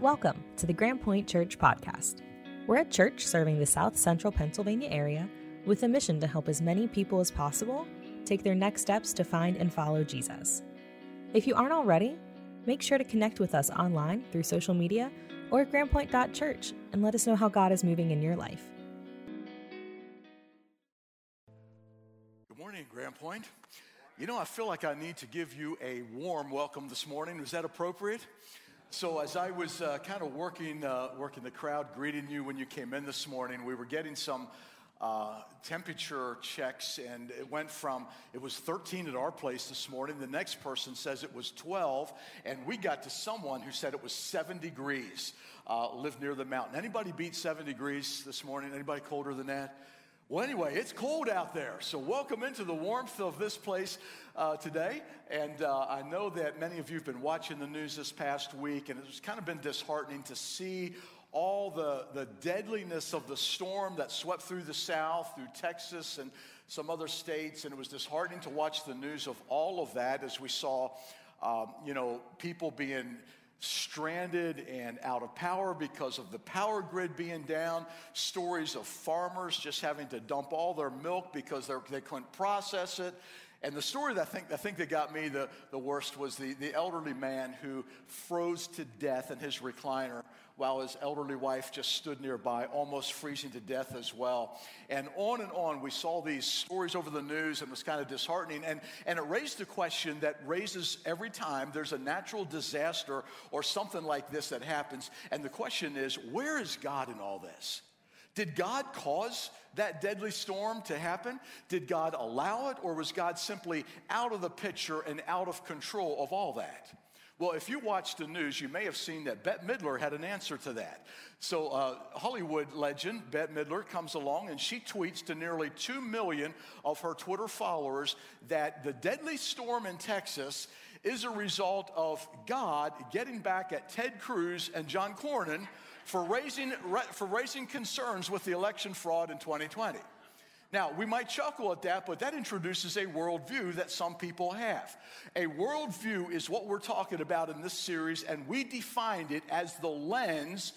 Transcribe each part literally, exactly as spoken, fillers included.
Welcome to the Grand Point Church podcast. We're a church serving the South Central Pennsylvania area with a mission to help as many people as possible take their next steps to find and follow Jesus. If you aren't already, make sure to connect with us online through social media or at grandpoint dot church and let us know how God is moving in your life. Good morning, Grand Point. You know, I feel like I need to give you a warm welcome this morning. Was that appropriate? So as I was uh, kind of working uh, working the crowd, greeting you when you came in this morning, we were getting some uh, temperature checks, and it went from, it was thirteen at our place this morning, the next person says it was twelve, and we got to someone who said it was seven degrees, uh, lived near the mountain. Anybody beat seven degrees this morning? Anybody colder than that? Well, anyway, it's cold out there, so welcome into the warmth of this place uh, today, and uh, I know that many of you have been watching the news this past week, and it's kind of been disheartening to see all the, the deadliness of the storm that swept through the South, through Texas, and some other states, and it was disheartening to watch the news of all of that as we saw, um, you know, people being stranded and out of power because of the power grid being down, stories of farmers just having to dump all their milk because they couldn't process it. And the story that I think, I think that got me the, the worst was the, the elderly man who froze to death in his recliner while his elderly wife just stood nearby, almost freezing to death as well. And on and on, we saw these stories over the news, and it was kind of disheartening. And, and it raised a question that raises every time there's a natural disaster or something like this that happens. And the question is, where is God in all this? Did God cause that deadly storm to happen? Did God allow it, or was God simply out of the picture and out of control of all that? Well, if you watched the news, you may have seen that Bette Midler had an answer to that. So uh, Hollywood legend Bette Midler comes along, and she tweets to nearly two million of her Twitter followers that the deadly storm in Texas is a result of God getting back at Ted Cruz and John Cornyn for raising, for raising concerns with the election fraud in twenty twenty. Now, we might chuckle at that, but that introduces a worldview that some people have. A worldview is what we're talking about in this series, and we defined it as the lens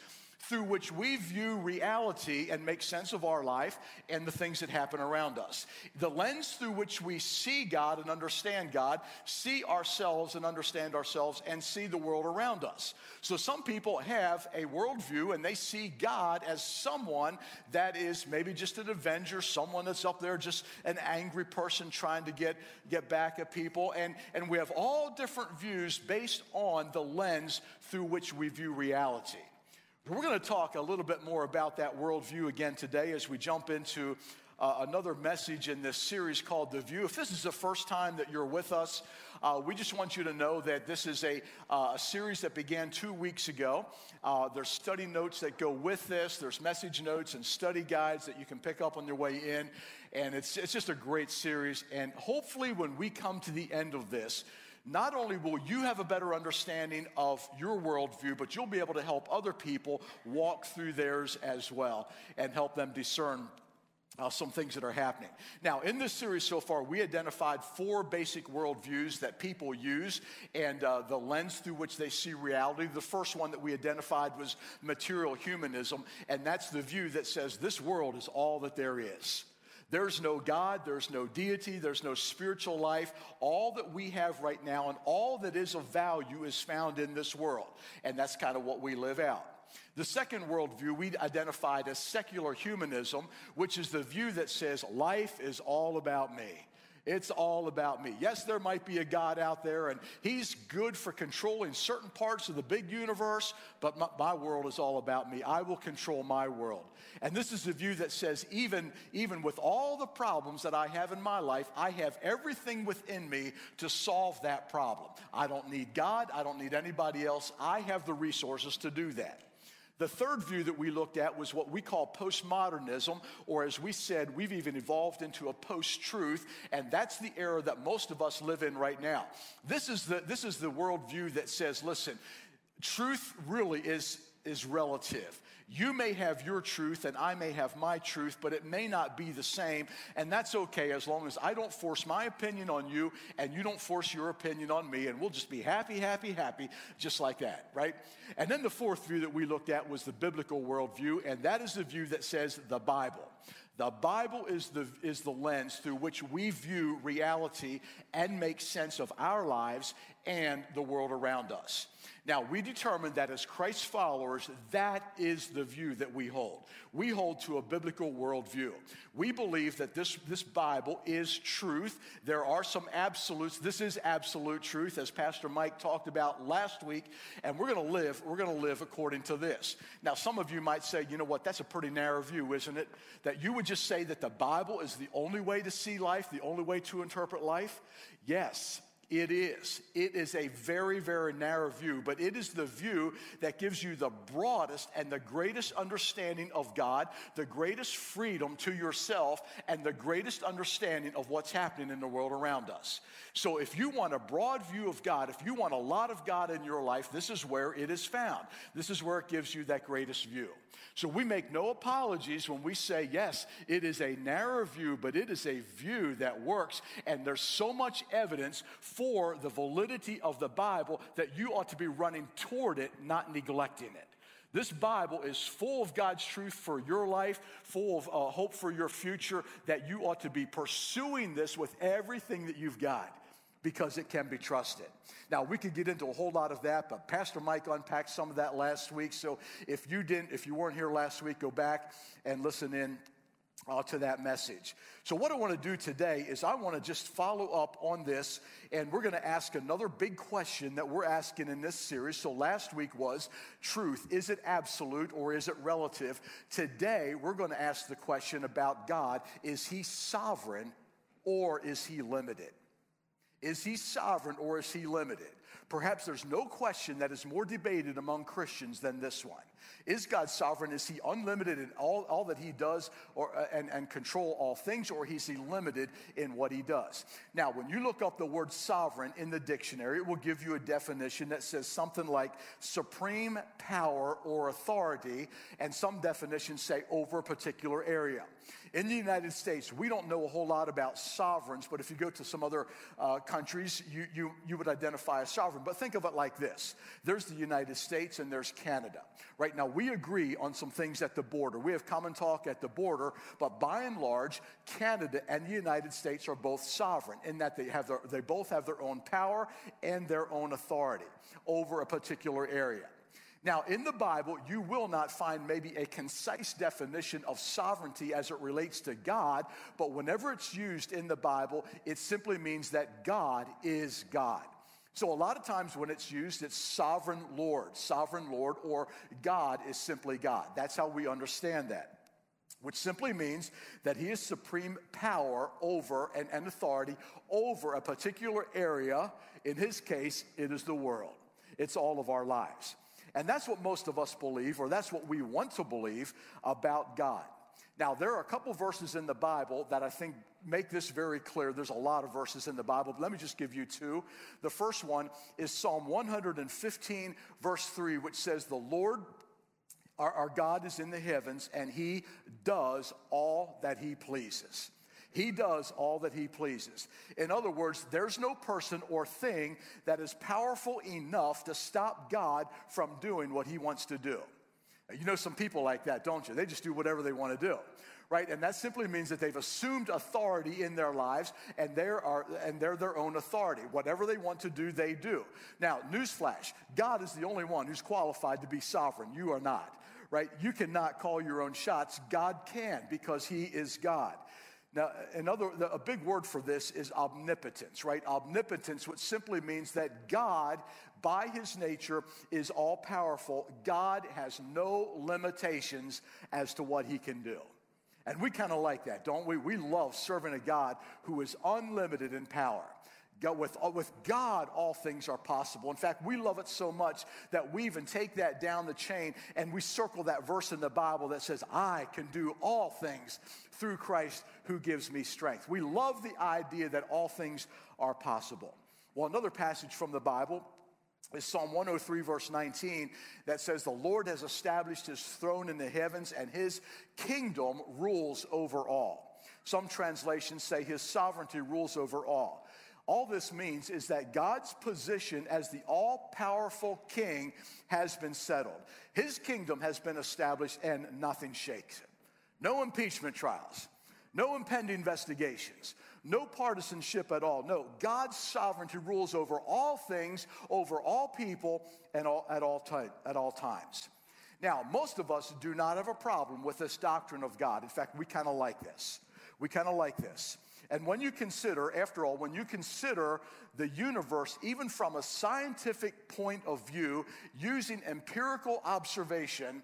through which we view reality and make sense of our life and the things that happen around us. The lens through which we see God and understand God, see ourselves and understand ourselves, and see the world around us. So some people have a worldview, and they see God as someone that is maybe just an avenger, someone that's up there, just an angry person trying to get, get back at people. And, and we have all different views based on the lens through which we view reality. We're going to talk a little bit more about that worldview again today as we jump into uh, another message in this series called The View. If this is the first time that you're with us, uh, we just want you to know that this is a, uh, a series that began two weeks ago. Uh, there's study notes that go with this. There's message notes and study guides that you can pick up on your way in. And it's, it's just a great series. And hopefully when we come to the end of this, not only will you have a better understanding of your worldview, but you'll be able to help other people walk through theirs as well and help them discern Uh, some things that are happening. Now, in this series so far, we identified four basic worldviews that people use and uh, the lens through which they see reality. The first one that we identified was material humanism, and that's the view that says this world is all that there is. There's no God, there's no deity, there's no spiritual life. All that we have right now and all that is of value is found in this world. And that's kind of what we live out. The second worldview we identified as secular humanism, which is the view that says life is all about me. It's all about me. Yes, there might be a God out there, and he's good for controlling certain parts of the big universe, but my, my world is all about me. I will control my world. And this is the view that says even, even with all the problems that I have in my life, I have everything within me to solve that problem. I don't need God. I don't need anybody else. I have the resources to do that. The third view that we looked at was what we call postmodernism, or as we said, we've even evolved into a post-truth, and that's the era that most of us live in right now. This is the, this is the worldview that says, listen, truth really is is relative. You may have your truth and I may have my truth, but it may not be the same, and that's okay as long as I don't force my opinion on you and you don't force your opinion on me, and we'll just be happy, happy, happy, just like that, right? And then the fourth view that we looked at was the biblical worldview, and that is the view that says the Bible. The Bible is the, is the lens through which we view reality and make sense of our lives and the world around us. Now, we determined that as Christ's followers, that is the view that we hold. We hold to a biblical worldview. We believe that this, this Bible is truth. There are some absolutes. This is absolute truth, as Pastor Mike talked about last week, and we're going to live, we're going to live according to this. Now, some of you might say, you know what, that's a pretty narrow view, isn't it? That you would just say that the Bible is the only way to see life, the only way to interpret life? Yes. It is. It is a very, very narrow view, but it is the view that gives you the broadest and the greatest understanding of God, the greatest freedom to yourself, and the greatest understanding of what's happening in the world around us. So if you want a broad view of God, if you want a lot of God in your life, this is where it is found. This is where it gives you that greatest view. So we make no apologies when we say, yes, it is a narrow view, but it is a view that works, and there's so much evidence for the validity of the Bible that you ought to be running toward it, not neglecting it. This Bible is full of God's truth for your life, full of uh, hope for your future, that you ought to be pursuing this with everything that you've got, because it can be trusted. Now, we could get into a whole lot of that, but Pastor Mike unpacked some of that last week. So if you didn't, if you weren't here last week, go back and listen in uh, to that message. So what I want to do today is I want to just follow up on this, and we're going to ask another big question that we're asking in this series. So last week was truth. Is it absolute or is it relative? Today, we're going to ask the question about God. Is he sovereign or is he limited? Is he sovereign or is he limited? Perhaps there's no question that is more debated among Christians than this one. Is God sovereign? Is he unlimited in all, all that he does or, and, and control all things, or is he limited in what he does? Now, when you look up the word sovereign in the dictionary, it will give you a definition that says something like supreme power or authority, and some definitions say over a particular area. In the United States, we don't know a whole lot about sovereigns, but if you go to some other uh, countries, you, you, you would identify a sovereign. But think of it like this. There's the United States and there's Canada. Right now, we agree on some things at the border. We have common talk at the border, but by and large, Canada and the United States are both sovereign in that they have their, they both have their own power and their own authority over a particular area. Now, in the Bible, you will not find maybe a concise definition of sovereignty as it relates to God, but whenever it's used in the Bible, it simply means that God is God. So a lot of times when it's used, it's sovereign Lord, sovereign Lord, or God is simply God. That's how we understand that, which simply means that he is supreme power over and, and authority over a particular area. In his case, it is the world. It's all of our lives. And that's what most of us believe, or that's what we want to believe about God. Now, there are a couple verses in the Bible that I think make this very clear. There's a lot of verses in the Bible, but let me just give you two. The first one is Psalm one fifteen, verse three, which says, the Lord, our, our God, is in the heavens, and he does all that he pleases. He does all that he pleases. In other words, there's no person or thing that is powerful enough to stop God from doing what he wants to do. You know some people like that, don't you? They just do whatever they want to do, right? And that simply means that they've assumed authority in their lives, and they are, and they're their own authority. Whatever they want to do, they do. Now, newsflash, God is the only one who's qualified to be sovereign. You are not, right? You cannot call your own shots. God can, because he is God. Now, another, a big word for this is omnipotence, right? Omnipotence, which simply means that God, by his nature, is all-powerful. God has no limitations as to what he can do. And we kind of like that, don't we? We love serving a God who is unlimited in power. God, with, with God, all things are possible. In fact, we love it so much that we even take that down the chain and we circle that verse in the Bible that says, I can do all things through Christ who gives me strength. We love the idea that all things are possible. Well, another passage from the Bible is Psalm one oh three, verse nineteen, that says, "The Lord has established his throne in the heavens, and his kingdom rules over all." Some translations say his sovereignty rules over all. All this means is that God's position as the all-powerful king has been settled. His kingdom has been established, and nothing shakes it. No impeachment trials, no impending investigations, no partisanship at all. No, God's sovereignty rules over all things, over all people, and all, at, all time, at all times. Now, most of us do not have a problem with this doctrine of God. In fact, we kind of like this. We kind of like this. And when you consider, after all, when you consider the universe, even from a scientific point of view, using empirical observation,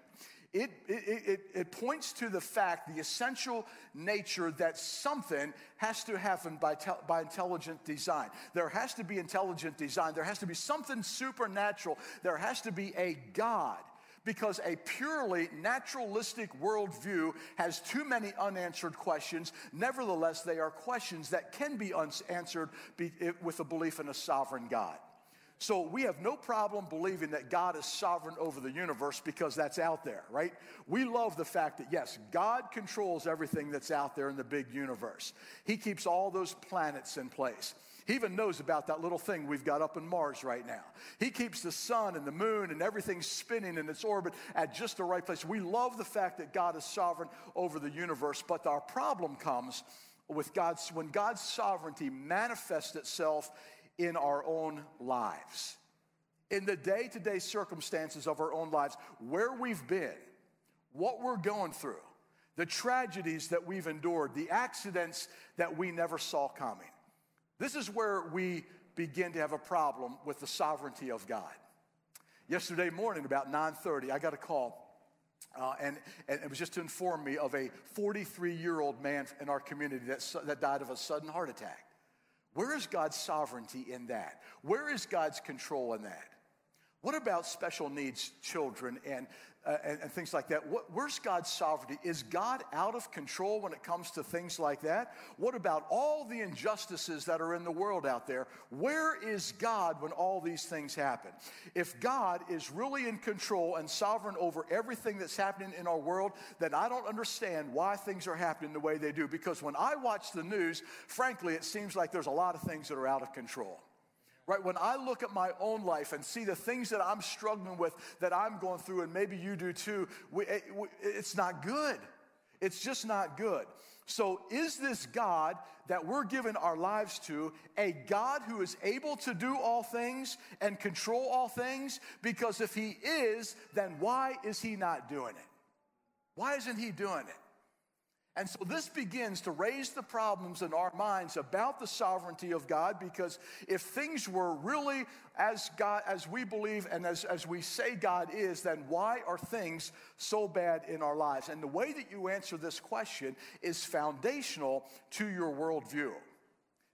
it, it, it, it points to the fact, the essential nature that something has to happen by, by intelligent design. There has to be intelligent design. There has to be something supernatural. There has to be a God. Because a purely naturalistic worldview has too many unanswered questions. Nevertheless, they are questions that can be answered with a belief in a sovereign God. So we have no problem believing that God is sovereign over the universe, because that's out there, right? We love the fact that, yes, God controls everything that's out there in the big universe. He keeps all those planets in place. He even knows about that little thing we've got up in Mars right now. He keeps the sun and the moon and everything spinning in its orbit at just the right place. We love the fact that God is sovereign over the universe, but our problem comes with God's, when God's sovereignty manifests itself in our own lives, in the day-to-day circumstances of our own lives, where we've been, what we're going through, the tragedies that we've endured, the accidents that we never saw coming. This is where we begin to have a problem with the sovereignty of God. Yesterday morning, about nine thirty, I got a call, uh, and, and it was just to inform me of a forty-three-year-old man in our community that, that died of a sudden heart attack. Where is God's sovereignty in that? Where is God's control in that? What about special needs children and, uh, and, and things like that? What, where's God's sovereignty? Is God out of control when it comes to things like that? What about all the injustices that are in the world out there? Where is God when all these things happen? If God is really in control and sovereign over everything that's happening in our world, then I don't understand why things are happening the way they do. Because when I watch the news, frankly, it seems like there's a lot of things that are out of control. Right? When I look at my own life and see the things that I'm struggling with, that I'm going through, and maybe you do too, we, it, it's not good. It's just not good. So is this God that we're giving our lives to a God who is able to do all things and control all things? Because if he is, then why is he not doing it? Why isn't he doing it? And so this begins to raise the problems in our minds about the sovereignty of God, because if things were really as God, as we believe and as, as we say God is, then why are things so bad in our lives? And the way that you answer this question is foundational to your worldview.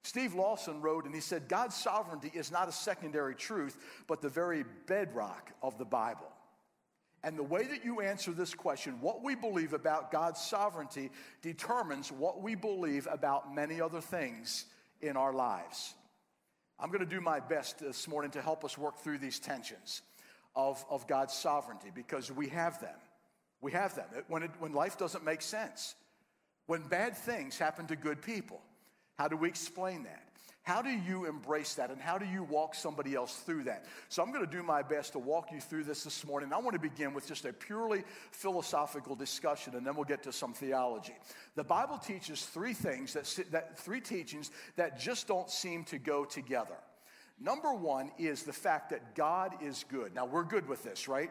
Steve Lawson wrote, and he said, God's sovereignty is not a secondary truth, but the very bedrock of the Bible. And the way that you answer this question, what we believe about God's sovereignty, determines what we believe about many other things in our lives. I'm going to do my best this morning to help us work through these tensions of, of God's sovereignty, because we have them. We have them. When, it, when life doesn't make sense, when bad things happen to good people, how do we explain that? How do you embrace that, and how do you walk somebody else through that? So I'm going to do my best to walk you through this this morning. I want to begin with just a purely philosophical discussion, and then we'll get to some theology. The Bible teaches three things, that, that three teachings that just don't seem to go together. Number one is the fact that God is good. Now, we're good with this, right?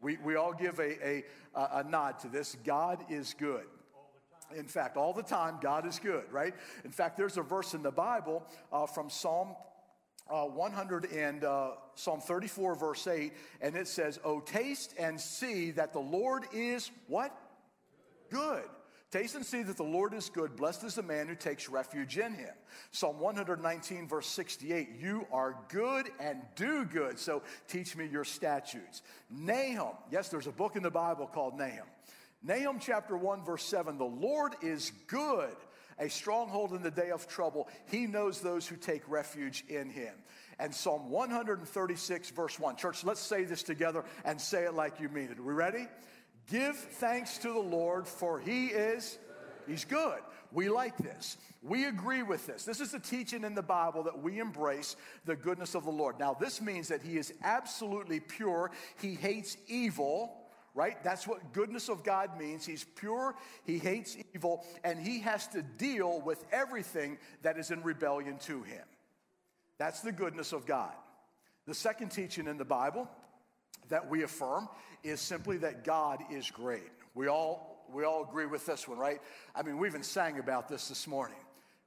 We, we all give a, a, a nod to this. God is good. In fact, all the time, God is good, right? In fact, there's a verse in the Bible uh, from Psalm uh, one hundred and uh, Psalm thirty-four, verse eight, and it says, "Oh, taste and see that the Lord is what? Good. Taste and see that the Lord is good. Blessed is the man who takes refuge in him." Psalm one nineteen, verse sixty-eight, "You are good and do good, so teach me your statutes." Nahum, yes, there's a book in the Bible called Nahum. Nahum chapter one, verse seven, "The Lord is good, a stronghold in the day of trouble. He knows those who take refuge in him." and Psalm one thirty-six, verse one. Church, let's say this together and say it like you mean it. Are we ready? Give thanks to the Lord, for he is, he's good. We like this. We agree with this. This is the teaching in the Bible that we embrace the goodness of the Lord. Now, this means that he is absolutely pure. He hates evil, right? That's what goodness of God means. He's pure, he hates evil, and he has to deal with everything that is in rebellion to him. That's the goodness of God. The second teaching in the Bible that we affirm is simply that God is great. We all, we all agree with this one, right? I mean, we even sang about this this morning.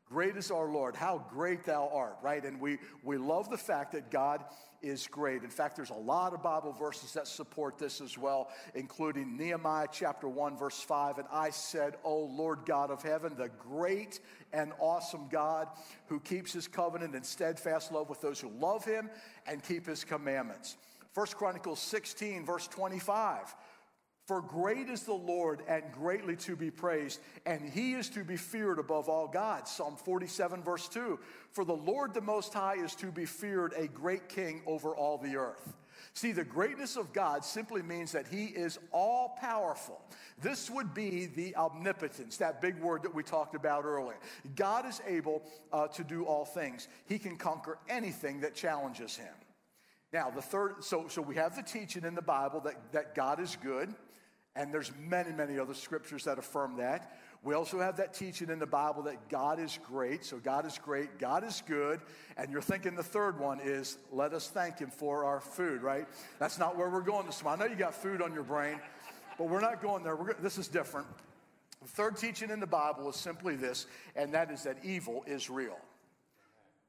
Great is our Lord, how great thou art, right? And we, we love the fact that God is great. In fact, there's a lot of Bible verses that support this as well, including Nehemiah chapter one, verse five, and I said, O Lord God of heaven, the great and awesome God who keeps his covenant and steadfast love with those who love him and keep his commandments. First Chronicles sixteen, verse twenty-five, for great is the Lord and greatly to be praised, and he is to be feared above all gods. Psalm forty-seven, verse two, for the Lord the Most High is to be feared, a great king over all the earth. See, the greatness of God simply means that he is all-powerful. This would be the omnipotence, that big word that we talked about earlier. God is able uh, to do all things. He can conquer anything that challenges him. Now, the third, so, so we have the teaching in the Bible that, that God is good, and there's many, many other scriptures that affirm that. We also have that teaching in the Bible that God is great, so God is great, God is good, and you're thinking the third one is, let us thank him for our food, right? That's not where we're going this morning. I know you got food on your brain, but we're not going there. We're, this is different. The third teaching in the Bible is simply this, and that is that evil is real.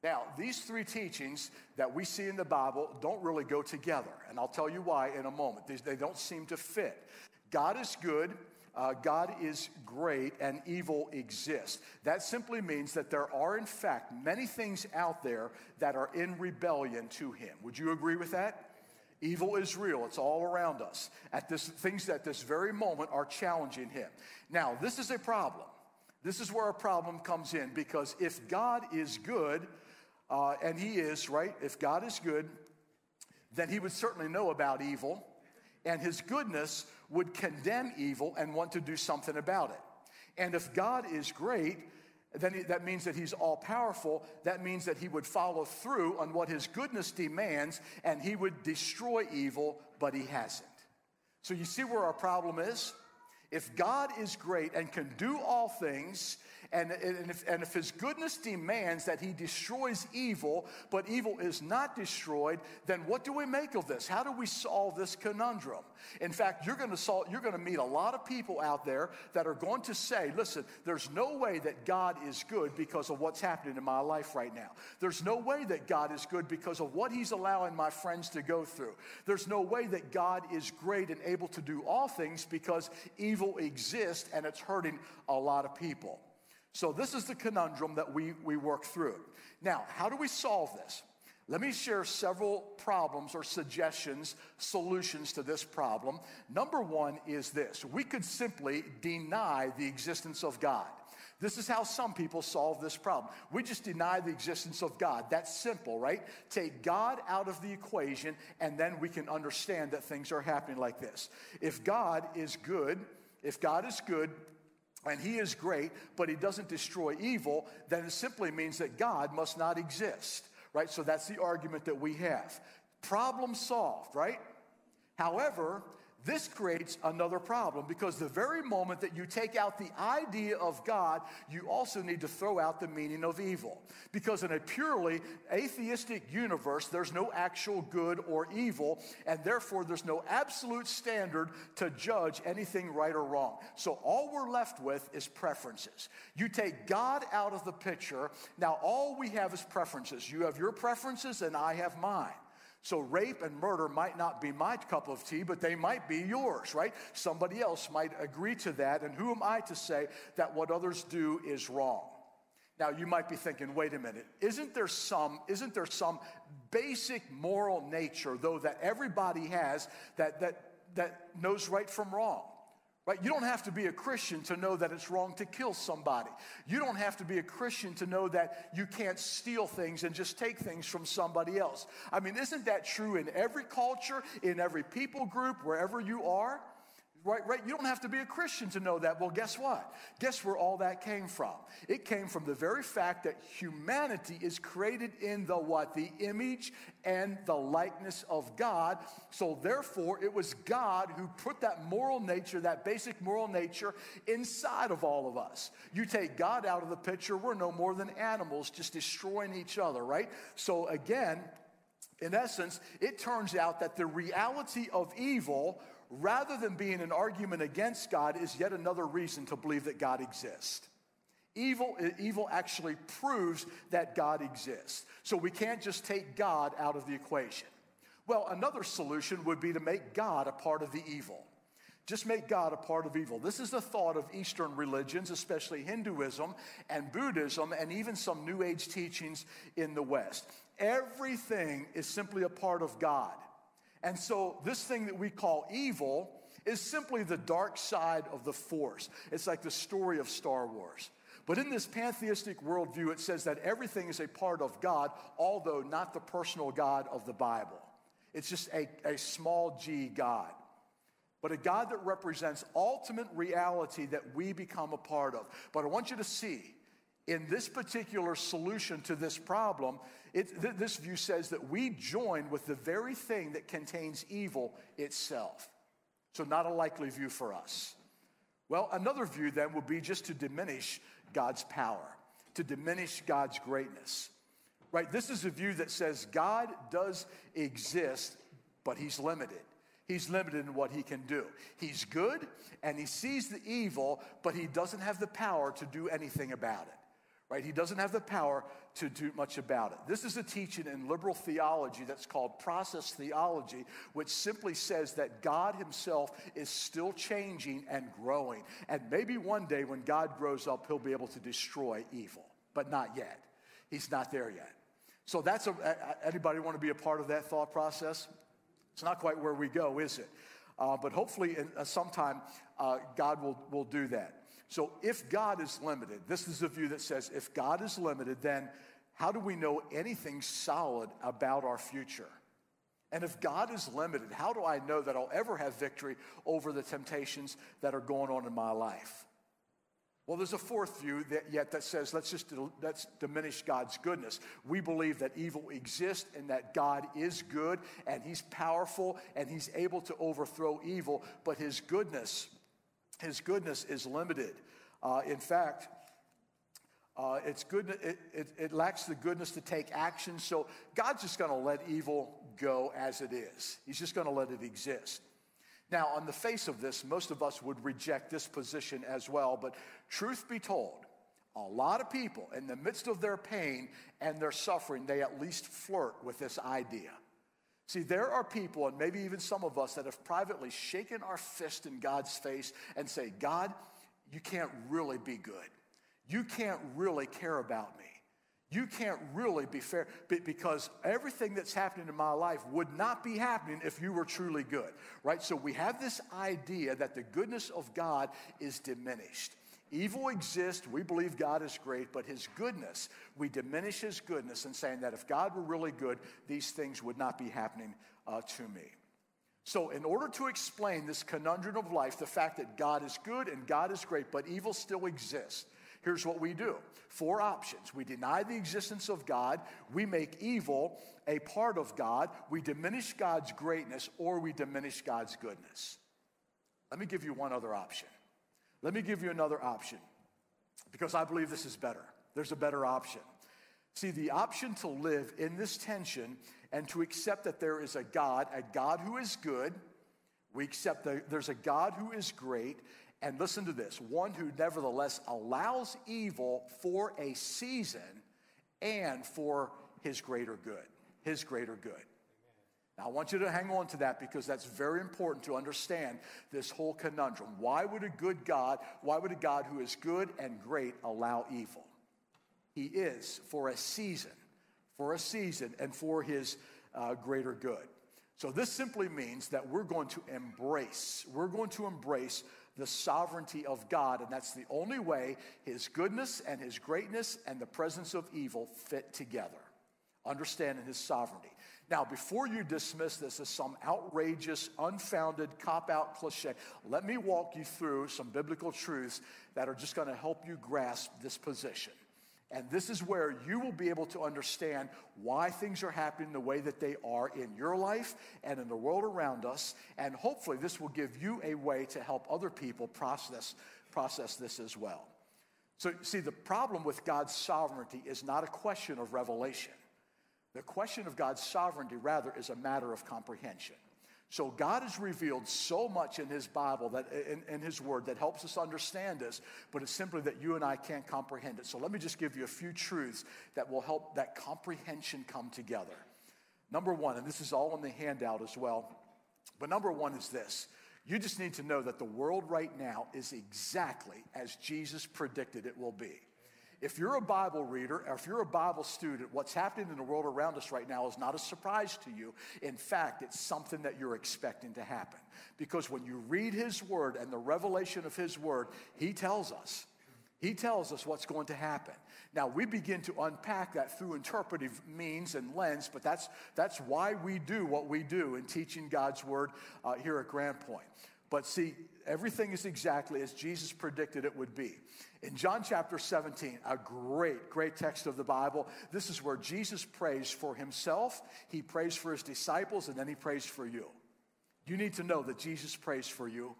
Now, these three teachings that we see in the Bible don't really go together, and I'll tell you why in a moment. These, they don't seem to fit. God is good, uh, God is great, and evil exists. That simply means that there are, in fact, many things out there that are in rebellion to him. Would you agree with that? Evil is real. It's all around us. At this, things at this very moment are challenging him. Now, this is a problem. This is where our problem comes in, because if God is good, Uh, and he is, right? If God is good, then he would certainly know about evil, and his goodness would condemn evil and want to do something about it. And if God is great, then he, that means that he's all-powerful. That means that he would follow through on what his goodness demands, and he would destroy evil, but he hasn't. So you see where our problem is? If God is great and can do all things, And, and, if, and if his goodness demands that he destroys evil, but evil is not destroyed, then what do we make of this? How do we solve this conundrum? In fact, you're going to solve, you're going to meet a lot of people out there that are going to say, listen, there's no way that God is good because of what's happening in my life right now. There's no way that God is good because of what he's allowing my friends to go through. There's no way that God is great and able to do all things because evil exists and it's hurting a lot of people. So this is the conundrum that we, we work through. Now, how do we solve this? Let me share several problems or suggestions, solutions to this problem. Number one is this. We could simply deny the existence of God. This is how some people solve this problem. We just deny the existence of God. That's simple, right? Take God out of the equation, and then we can understand that things are happening like this. If God is good, if God is good, and he is great, but he doesn't destroy evil, then it simply means that God must not exist, right? So that's the argument that we have. Problem solved, right? However, this creates another problem, because the very moment that you take out the idea of God, you also need to throw out the meaning of evil. Because in a purely atheistic universe, there's no actual good or evil, and therefore there's no absolute standard to judge anything right or wrong. So all we're left with is preferences. You take God out of the picture, now all we have is preferences. You have your preferences and I have mine. So rape and murder might not be my cup of tea, but they might be yours, right? Somebody else might agree to that, and who am I to say that what others do is wrong? Now, you might be thinking, wait a minute, isn't there some, isn't there some basic moral nature, though, that everybody has that, that, that knows right from wrong? Right? You don't have to be a Christian to know that it's wrong to kill somebody. You don't have to be a Christian to know that you can't steal things and just take things from somebody else. I mean, isn't that true in every culture, in every people group, wherever you are? Right, right? You don't have to be a Christian to know that. Well, guess what? Guess where all that came from? It came from the very fact that humanity is created in the what? The image and the likeness of God. So therefore, it was God who put that moral nature, that basic moral nature, inside of all of us. You take God out of the picture, we're no more than animals just destroying each other, right? So again, in essence, it turns out that the reality of evil, rather than being an argument against God, is yet another reason to believe that God exists. Evil, evil actually proves that God exists. So we can't just take God out of the equation. Well, another solution would be to make God a part of the evil. Just make God a part of evil. This is the thought of Eastern religions, especially Hinduism and Buddhism, and even some New Age teachings in the West. Everything is simply a part of God. And so this thing that we call evil is simply the dark side of the force. It's like the story of Star Wars. But in this pantheistic worldview, it says that everything is a part of God, although not the personal God of the Bible. It's just a, a small g God, but a God that represents ultimate reality that we become a part of. But I want you to see, in this particular solution to this problem, it, th this view says that we join with the very thing that contains evil itself. So not a likely view for us. Well, another view then would be just to diminish God's power, to diminish God's greatness. Right? This is a view that says God does exist, but he's limited. He's limited in what he can do. He's good, and he sees the evil, but he doesn't have the power to do anything about it. Right? He doesn't have the power to do much about it. This is a teaching in liberal theology that's called process theology, which simply says that God himself is still changing and growing. And maybe one day when God grows up, he'll be able to destroy evil, but not yet. He's not there yet. So that's a, anybody want to be a part of that thought process? It's not quite where we go, is it? Uh, but hopefully in, uh, sometime uh, God will, will do that. So if God is limited, this is a view that says if God is limited, then how do we know anything solid about our future? And if God is limited, how do I know that I'll ever have victory over the temptations that are going on in my life? Well, there's a fourth view that yet that says let's just let's diminish God's goodness. We believe that evil exists and that God is good and he's powerful and he's able to overthrow evil, but his goodness His goodness is limited. Uh, in fact, uh, it's good, it, it, it lacks the goodness to take action, so God's just going to let evil go as it is. He's just going to let it exist. Now, on the face of this, most of us would reject this position as well, but truth be told, a lot of people, in the midst of their pain and their suffering, they at least flirt with this idea. See, there are people, and maybe even some of us, that have privately shaken our fist in God's face and say, God, you can't really be good. You can't really care about me. You can't really be fair, because everything that's happening in my life would not be happening if you were truly good, right? So we have this idea that the goodness of God is diminished. Evil exists, we believe God is great, but his goodness, we diminish his goodness in saying that if God were really good, these things would not be happening uh, to me. So in order to explain this conundrum of life, the fact that God is good and God is great, but evil still exists, here's what we do. Four options. We deny the existence of God, we make evil a part of God, we diminish God's greatness, or we diminish God's goodness. Let me give you one other option. Let me give you another option, because I believe this is better. There's a better option. See, the option to live in this tension and to accept that there is a God, a God who is good. We accept that there's a God who is great. And listen to this, one who nevertheless allows evil for a season and for his greater good, his greater good. Now, I want you to hang on to that, because that's very important to understand this whole conundrum. Why would a good God, why would a God who is good and great allow evil? He is for a season, for a season, and for his uh, greater good. So this simply means that we're going to embrace, we're going to embrace the sovereignty of God. And that's the only way his goodness and his greatness and the presence of evil fit together. Understanding his sovereignty. Now, before you dismiss this as some outrageous, unfounded, cop-out cliche, let me walk you through some biblical truths that are just going to help you grasp this position. And this is where you will be able to understand why things are happening the way that they are in your life and in the world around us. And hopefully this will give you a way to help other people process, process this as well. So, see, the problem with God's sovereignty is not a question of revelation. The question of God's sovereignty, rather, is a matter of comprehension. So God has revealed so much in his Bible, that, in, in his word, that helps us understand this, but it's simply that you and I can't comprehend it. So let me just give you a few truths that will help that comprehension come together. Number one, and this is all in the handout as well, but number one is this. You just need to know that the world right now is exactly as Jesus predicted it will be. If you're a Bible reader or if you're a Bible student, what's happening in the world around us right now is not a surprise to you. In fact, it's something that you're expecting to happen. Because when you read his word and the revelation of his word, he tells us. He tells us what's going to happen. Now, we begin to unpack that through interpretive means and lens, but that's, that's why we do what we do in teaching God's word uh, here at Grand Point. But see, everything is exactly as Jesus predicted it would be. In John chapter seventeen, a great, great text of the Bible, this is where Jesus prays for himself, he prays for his disciples, and then he prays for you. You need to know that Jesus prays for you,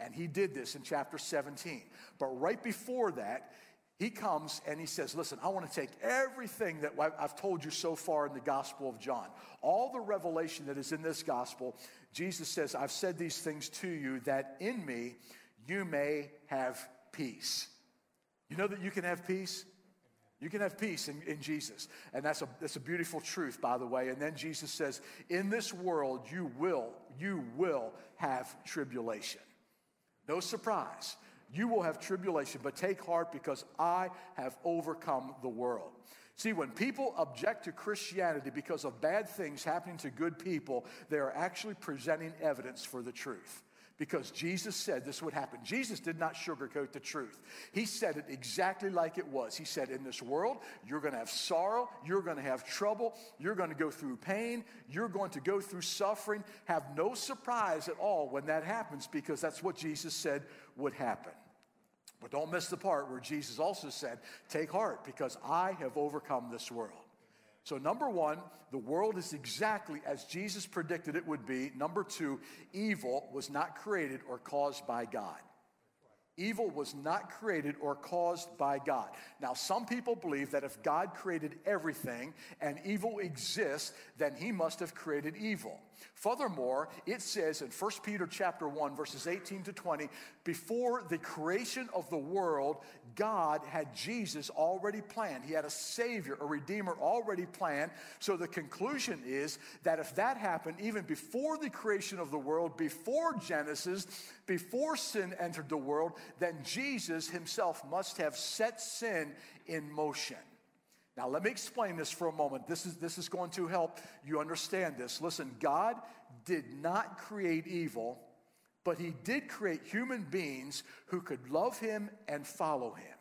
and he did this in chapter seventeen. But right before that, he comes and he says, listen, I want to take everything that I've told you so far in the Gospel of John, all the revelation that is in this gospel. Jesus says, I've said these things to you that in me you may have peace. You know that you can have peace? You can have peace in, in Jesus. And that's a, that's a beautiful truth, by the way. And then Jesus says, in this world you will, you will have tribulation. No surprise. You will have tribulation, but take heart because I have overcome the world. See, when people object to Christianity because of bad things happening to good people, they are actually presenting evidence for the truth. Because Jesus said this would happen. Jesus did not sugarcoat the truth. He said it exactly like it was. He said, in this world, you're going to have sorrow. You're going to have trouble. You're going to go through pain. You're going to go through suffering. Have no surprise at all when that happens, because that's what Jesus said would happen. But don't miss the part where Jesus also said, take heart, because I have overcome this world. So number one, the world is exactly as Jesus predicted it would be. Number two, evil was not created or caused by God. Evil was not created or caused by God. Now, some people believe that if God created everything and evil exists, then he must have created evil. Furthermore, it says in First Peter chapter one, verses eighteen to twenty, before the creation of the world, God had Jesus already planned. He had a Savior, a Redeemer already planned. So the conclusion is that if that happened, even before the creation of the world, before Genesis, before sin entered the world, then Jesus himself must have set sin in motion. Now, let me explain this for a moment. This is, this is going to help you understand this. Listen, God did not create evil, but he did create human beings who could love him and follow him,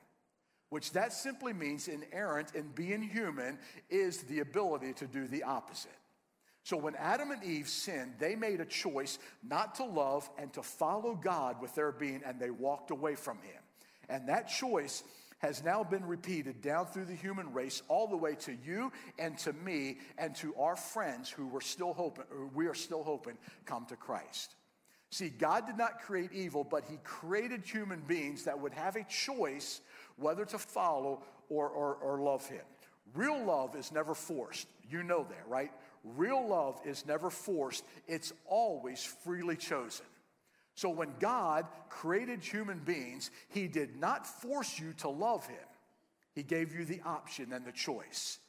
which that simply means inerrant in being human is the ability to do the opposite. So when Adam and Eve sinned, they made a choice not to love and to follow God with their being, and they walked away from him. And that choice has now been repeated down through the human race all the way to you and to me and to our friends who we're still hoping, or we are still hoping come to Christ. See, God did not create evil, but he created human beings that would have a choice whether to follow or, or, or love him. Real love is never forced. You know that, right? Real love is never forced. It's always freely chosen. So when God created human beings, he did not force you to love him. He gave you the option and the choice.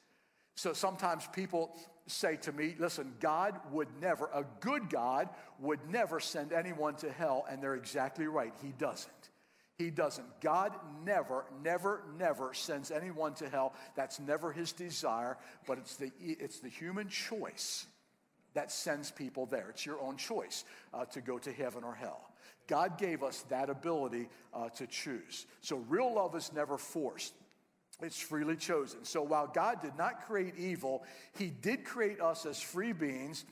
So sometimes people say to me, listen, God would never, a good God would never send anyone to hell, and they're exactly right. He doesn't. He doesn't. God never, never, never sends anyone to hell. That's never his desire, but it's the, it's the human choice that sends people there. It's your own choice uh, to go to heaven or hell. God gave us that ability uh, to choose. So real love is never forced. It's freely chosen. So while God did not create evil, he did create us as free beings.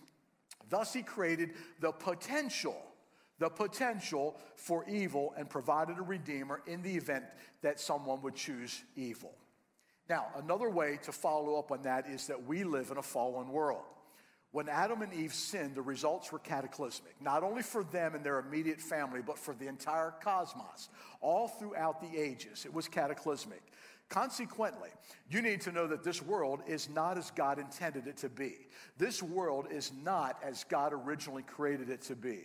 Thus he created the potential, the potential for evil and provided a redeemer in the event that someone would choose evil. Now, another way to follow up on that is that we live in a fallen world. When Adam and Eve sinned, the results were cataclysmic, not only for them and their immediate family, but for the entire cosmos, all throughout the ages. It was cataclysmic. Consequently, you need to know that this world is not as God intended it to be. This world is not as God originally created it to be.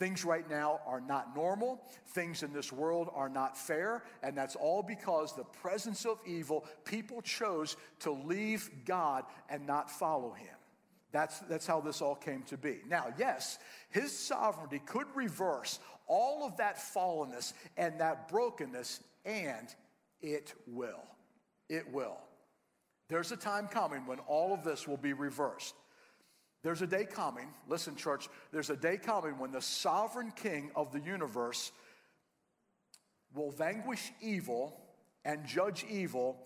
Things right now are not normal. Things in this world are not fair, and that's all because the presence of evil, people chose to leave God and not follow him. That's, that's how this all came to be. Now, yes, his sovereignty could reverse all of that fallenness and that brokenness, and it will. It will. There's a time coming when all of this will be reversed. There's a day coming, listen, church, there's a day coming when the sovereign king of the universe will vanquish evil and judge evil.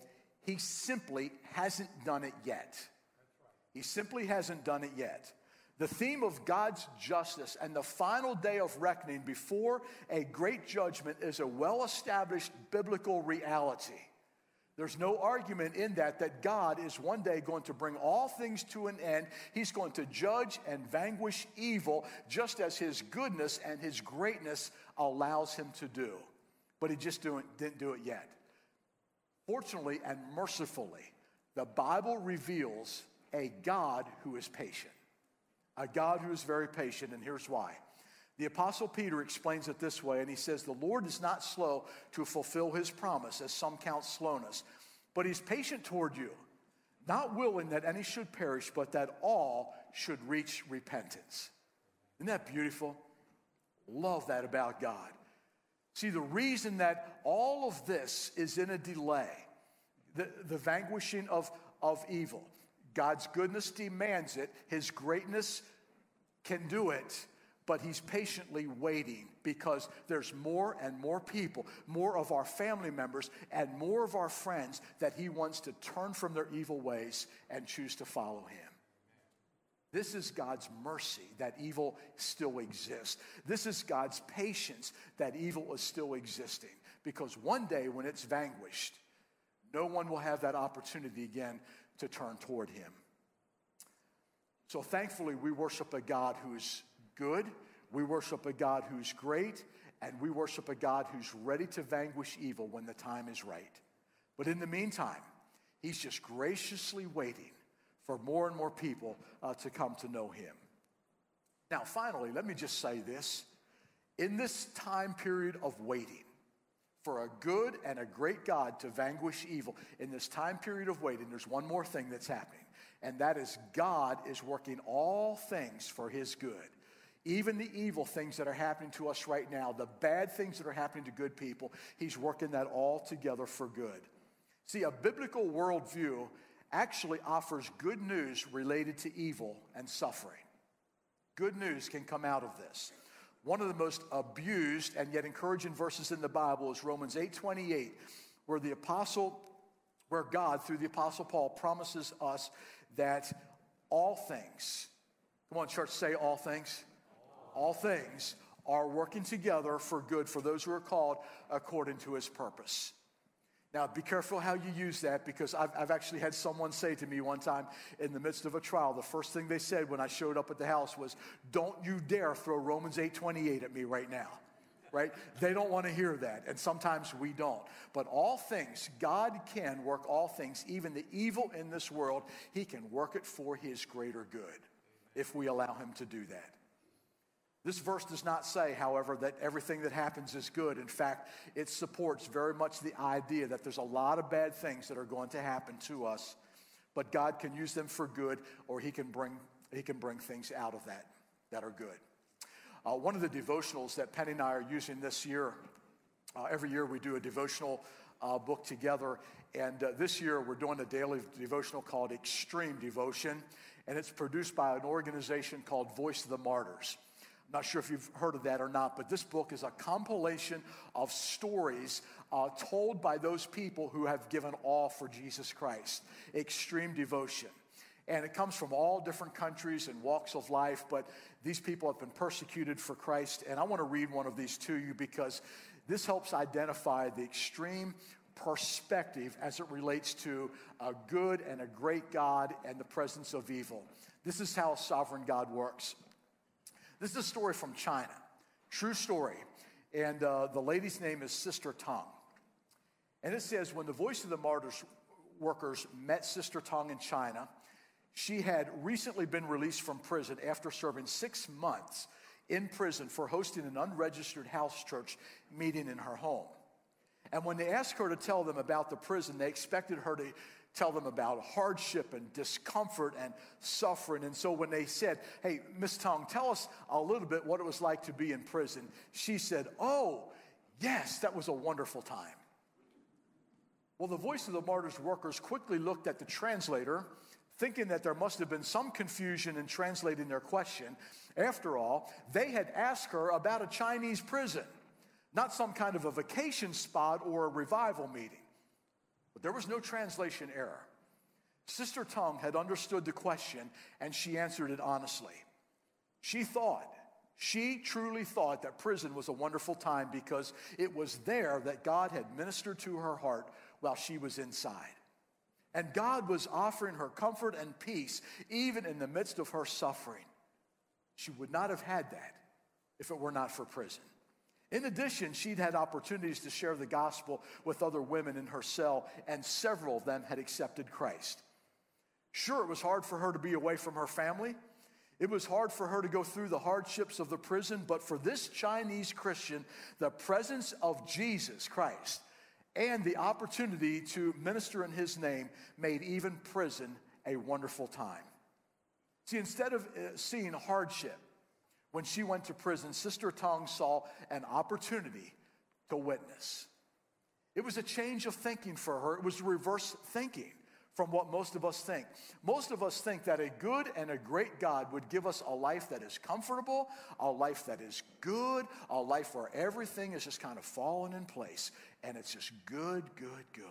He simply hasn't done it yet. He simply hasn't done it yet. The theme of God's justice and the final day of reckoning before a great judgment is a well-established biblical reality. There's no argument in that, that God is one day going to bring all things to an end. He's going to judge and vanquish evil just as his goodness and his greatness allows him to do. But he just didn't do it yet. Fortunately and mercifully, the Bible reveals a God who is patient, a God who is very patient, and here's why. The Apostle Peter explains it this way, and he says, "The Lord is not slow to fulfill his promise, as some count slowness, but he's patient toward you, not willing that any should perish, but that all should reach repentance." Isn't that beautiful? Love that about God. See, the reason that all of this is in a delay, the, the vanquishing of, of evil, God's goodness demands it. His greatness can do it. But he's patiently waiting because there's more and more people, more of our family members and more of our friends that he wants to turn from their evil ways and choose to follow him. This is God's mercy that evil still exists. This is God's patience that evil is still existing, because one day when it's vanquished, no one will have that opportunity again to turn toward him. So thankfully, we worship a God who is good, we worship a God who's great, and we worship a God who's ready to vanquish evil when the time is right. But in the meantime, he's just graciously waiting for more and more people uh, to come to know him. Now, finally, let me just say this. In this time period of waiting for a good and a great God to vanquish evil, in this time period of waiting, there's one more thing that's happening, and that is God is working all things for his good. Even the evil things that are happening to us right now, the bad things that are happening to good people, he's working that all together for good. See, a biblical worldview actually offers good news related to evil and suffering. Good news can come out of this. One of the most abused and yet encouraging verses in the Bible is Romans eight twenty-eight, where the apostle, where God, through the apostle Paul, promises us that all things, come on, church, say all things. All things are working together for good for those who are called according to his purpose. Now, be careful how you use that, because I've, I've actually had someone say to me one time in the midst of a trial, the first thing they said when I showed up at the house was, "Don't you dare throw Romans eight twenty-eight at me right now," right? They don't want to hear that, and sometimes we don't. But all things, God can work all things, even the evil in this world, he can work it for his greater good if we allow him to do that. This verse does not say, however, that everything that happens is good. In fact, it supports very much the idea that there's a lot of bad things that are going to happen to us, but God can use them for good, or he can bring, he can bring things out of that that are good. Uh, one of the devotionals that Penny and I are using this year, uh, every year we do a devotional uh, book together, and uh, this year we're doing a daily devotional called Extreme Devotion. and it's produced by an organization called Voice of the Martyrs. I'm not sure if you've heard of that or not, but this book is a compilation of stories uh, told by those people who have given all for Jesus Christ, Extreme Devotion. And it comes from all different countries and walks of life, but these people have been persecuted for Christ, and I want to read one of these to you because this helps identify the extreme perspective as it relates to a good and a great God and the presence of evil. This is how sovereign God works. This is a story from China, true story, and uh, the lady's name is Sister Tong. And it says, when the Voice of the Martyrs workers met Sister Tong in China, she had recently been released from prison after serving six months in prison for hosting an unregistered house church meeting in her home. And when they asked her to tell them about the prison, they expected her to tell them about hardship and discomfort and suffering. And so when they said, hey, Miss Tong, tell us a little bit what it was like to be in prison, she said, oh, yes, that was a wonderful time. Well, the Voice of the Martyrs workers quickly looked at the translator, thinking that there must have been some confusion in translating their question. After all, they had asked her about a Chinese prison, not some kind of a vacation spot or a revival meeting. But there was no translation error. Sister Tong had understood the question, and she answered it honestly. She thought, she truly thought that prison was a wonderful time because it was there that God had ministered to her heart while she was inside. And God was offering her comfort and peace even in the midst of her suffering. She would not have had that if it were not for prison. In addition, she'd had opportunities to share the gospel with other women in her cell, and several of them had accepted Christ. Sure, it was hard for her to be away from her family. It was hard for her to go through the hardships of the prison, but for this Chinese Christian, the presence of Jesus Christ and the opportunity to minister in his name made even prison a wonderful time. See, instead of seeing hardship, when she went to prison, Sister Tong saw an opportunity to witness. It was a change of thinking for her. It was reverse thinking from what most of us think. Most of us think that a good and a great God would give us a life that is comfortable, a life that is good, a life where everything is just kind of falling in place, and it's just good, good, good.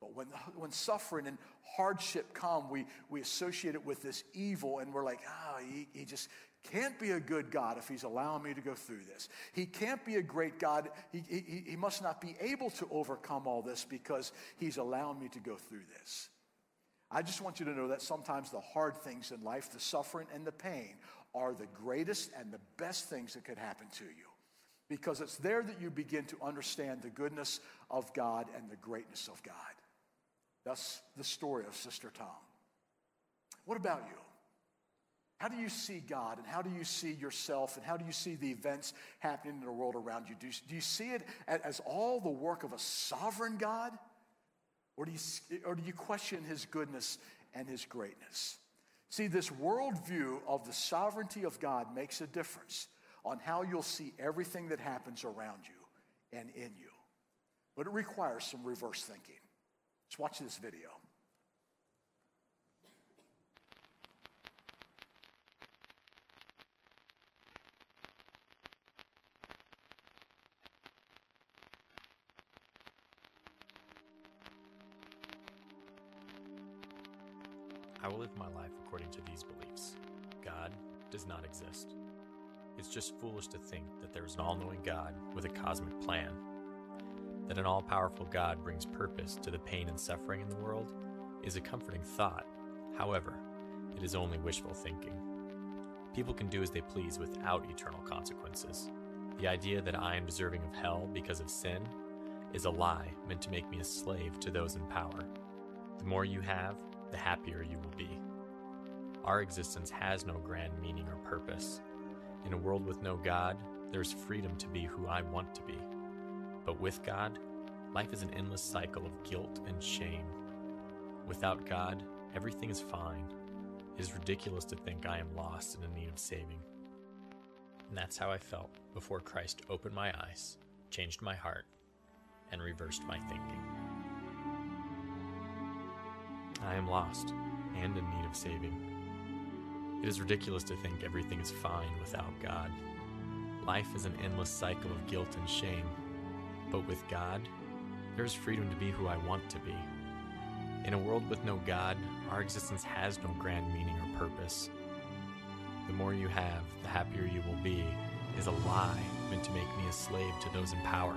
But when, when suffering and hardship come, we, we associate it with this evil, and we're like, ah, oh, he, he just can't be a good God if he's allowing me to go through this. He can't be a great God. He, he, he must not be able to overcome all this because he's allowing me to go through this. I just want you to know that sometimes the hard things in life, the suffering and the pain, are the greatest and the best things that could happen to you, because it's there that you begin to understand the goodness of God and the greatness of God. That's the story of Sister Tong. What about you? How do you see God, and how do you see yourself, and how do you see the events happening in the world around you? Do you, do you see it as all the work of a sovereign God, or do you, or do you question his goodness and his greatness? See, this worldview of the sovereignty of God makes a difference on how you'll see everything that happens around you and in you. But it requires some reverse thinking. Let's watch this video. I will live my life according to these beliefs. God does not exist. It's just foolish to think that there is an all-knowing God with a cosmic plan, that an all-powerful God brings purpose to the pain and suffering in the world is a comforting thought. However, it is only wishful thinking. People can do as they please without eternal consequences. The idea that I am deserving of hell because of sin is a lie meant to make me a slave to those in power. The more you have, the happier you will be. Our existence has no grand meaning or purpose. In a world with no God, there's freedom to be who I want to be. But with God, life is an endless cycle of guilt and shame. Without God, everything is fine. It is ridiculous to think I am lost and in need of saving. And that's how I felt before Christ opened my eyes, changed my heart, and reversed my thinking. I am lost. and in need of saving. It is ridiculous to think everything is fine without God. Life is an endless cycle of guilt and shame, but with God, there is freedom to be who I want to be. In a world with no God, our existence has no grand meaning or purpose. The more you have, the happier you will be, is a lie meant to make me a slave to those in power.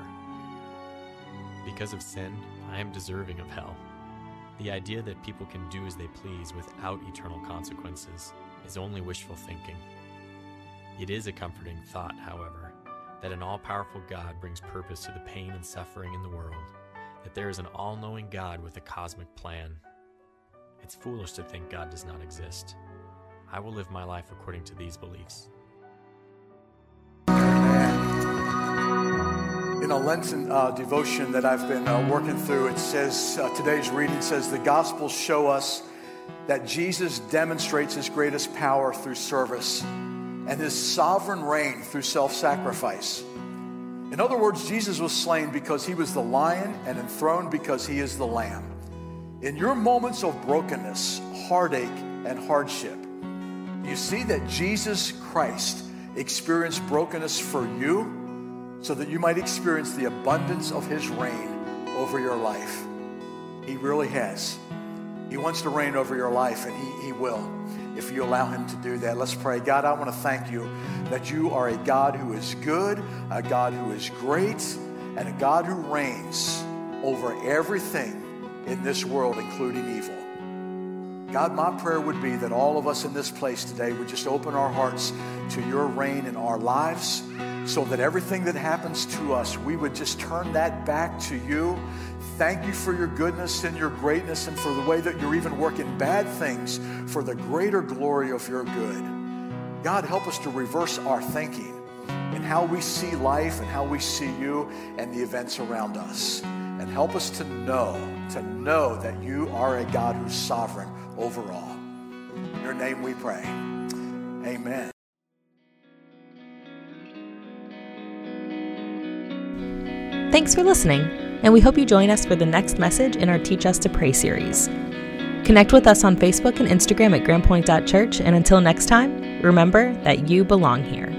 Because of sin, I am deserving of hell. The idea that people can do as they please without eternal consequences is only wishful thinking. It is a comforting thought, however, that an all-powerful God brings purpose to the pain and suffering in the world, that there is an all-knowing God with a cosmic plan. It's foolish to think God does not exist. I will live my life according to these beliefs. In a Lenten uh, devotion that I've been uh, working through, it says, uh, today's reading says, the Gospels show us that Jesus demonstrates his greatest power through service and his sovereign reign through self-sacrifice. In other words, Jesus was slain because he was the lion and enthroned because he is the lamb. In your moments of brokenness, heartache, and hardship, you see that Jesus Christ experienced brokenness for you so that you might experience the abundance of his reign over your life. He really has. He wants to reign over your life, and he, he will. If you allow him to do that, let's pray. God, I want to thank you that you are a God who is good, a God who is great, and a God who reigns over everything in this world, including evil. God, my prayer would be that all of us in this place today would just open our hearts to your reign in our lives so that everything that happens to us, we would just turn that back to you. Thank you for your goodness and your greatness and for the way that you're even working bad things for the greater glory of your good. God, help us to reverse our thinking in how we see life and how we see you and the events around us. And help us to know, to know that you are a God who's sovereign over all. In your name we pray. Amen. Thanks for listening, and we hope you join us for the next message in our Teach Us to Pray series. Connect with us on Facebook and Instagram at grand point dot church, and until next time, remember that you belong here.